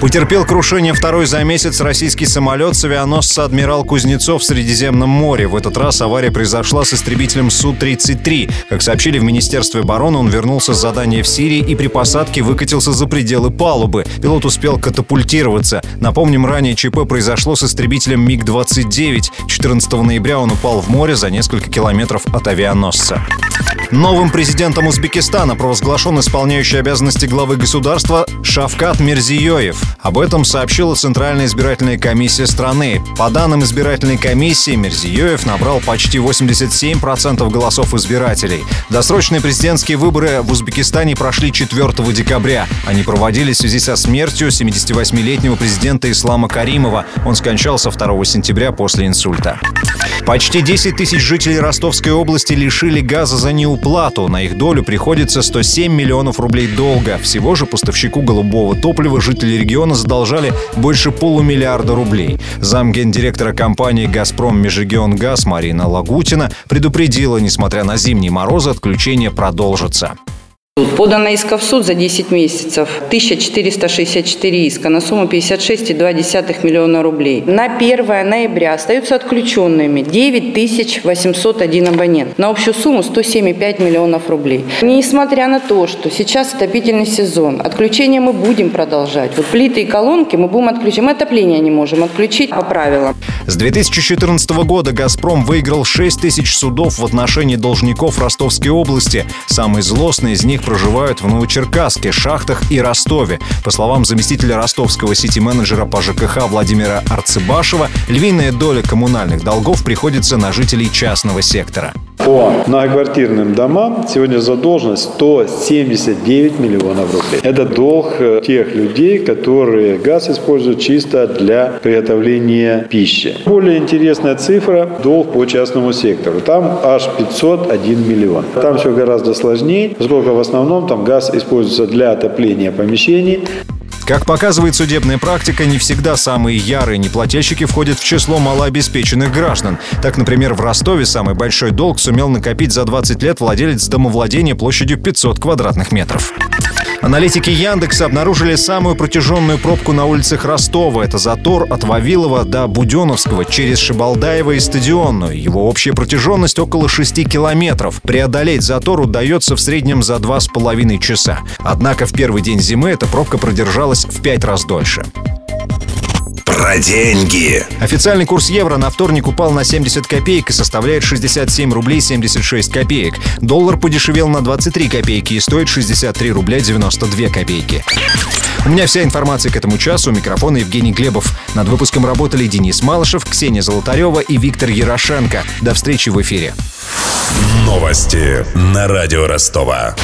Потерпел крушение второй за месяц российский самолет с авианосца «Адмирал Кузнецов» в Средиземном море. В этот раз авария произошла с истребителем Су-33. Как сообщили в Министерстве обороны, он вернулся с задания в Сирии и при посадке выкатился за пределы палубы. Пилот успел катапультироваться. Напомним, ранее ЧП произошло с истребителем МиГ-29. 14 ноября он упал в море за несколько километров от авианосца. Новым президентом Узбекистана провозглашен исполняющий обязанности главы государства Шавкат Мирзиёев. Об этом сообщила Центральная избирательная комиссия страны. По данным избирательной комиссии, Мирзиёев набрал почти 87% голосов избирателей. Досрочные президентские выборы в Узбекистане прошли 4 декабря. Они проводились в связи со смертью 78-летнего президента Ислама Каримова. Он скончался 2 сентября после инсульта. Почти 10 тысяч жителей Ростовской области лишили газа за неуплату. На их долю приходится 107 миллионов рублей долга. Всего же поставщику голубого топлива жители региона задолжали больше полумиллиарда рублей. Замгендиректора компании «Газпром Межрегионгаз» Марина Лагутина предупредила, несмотря на зимние морозы, отключение продолжится. Подано исков в суд за 10 месяцев 1464 иска на сумму 56,2 миллиона рублей. На 1 ноября остаются отключенными 9801 абонент на общую сумму 107,5 миллионов рублей. Несмотря на то, что сейчас отопительный сезон, отключение мы будем продолжать. Вот плиты и колонки мы будем отключать. Мы отопление не можем отключить по правилам. С 2014 года «Газпром» выиграл 6 тысяч судов в отношении должников Ростовской области. Самые злостные из них проживают в Новочеркасске, Шахтах и Ростове. По словам заместителя ростовского сити-менеджера по ЖКХ Владимира Арцыбашева, львиная доля коммунальных долгов приходится на жителей частного сектора. По многоквартирным домам сегодня задолженность 179 миллионов рублей. Это долг тех людей, которые газ используют чисто для приготовления пищи. Более интересная цифра – долг по частному сектору. Там аж 501 миллион. Там все гораздо сложнее, поскольку в основном там газ используется для отопления помещений. Как показывает судебная практика, не всегда самые ярые неплательщики входят в число малообеспеченных граждан. Так, например, в Ростове самый большой долг сумел накопить за 20 лет владелец домовладения площадью 500 квадратных метров. Аналитики Яндекса обнаружили самую протяженную пробку на улицах Ростова. Это затор от Вавилова до Буденновского через Шибалдаева и Стадионную. Его общая протяженность около 6 километров. Преодолеть затор удается в среднем за 2,5 часа. Однако в первый день зимы эта пробка продержалась в 5 раз дольше. Про деньги. Официальный курс евро на вторник упал на 70 копеек и составляет 67 рублей 76 копеек. Доллар подешевел на 23 копейки и стоит 63 рубля 92 копейки. У меня вся информация к этому часу. У микрофона Евгений Глебов. Над выпуском работали Денис Малышев, Ксения Золотарева и Виктор Ярошенко. До встречи в эфире. Новости на радио Ростова.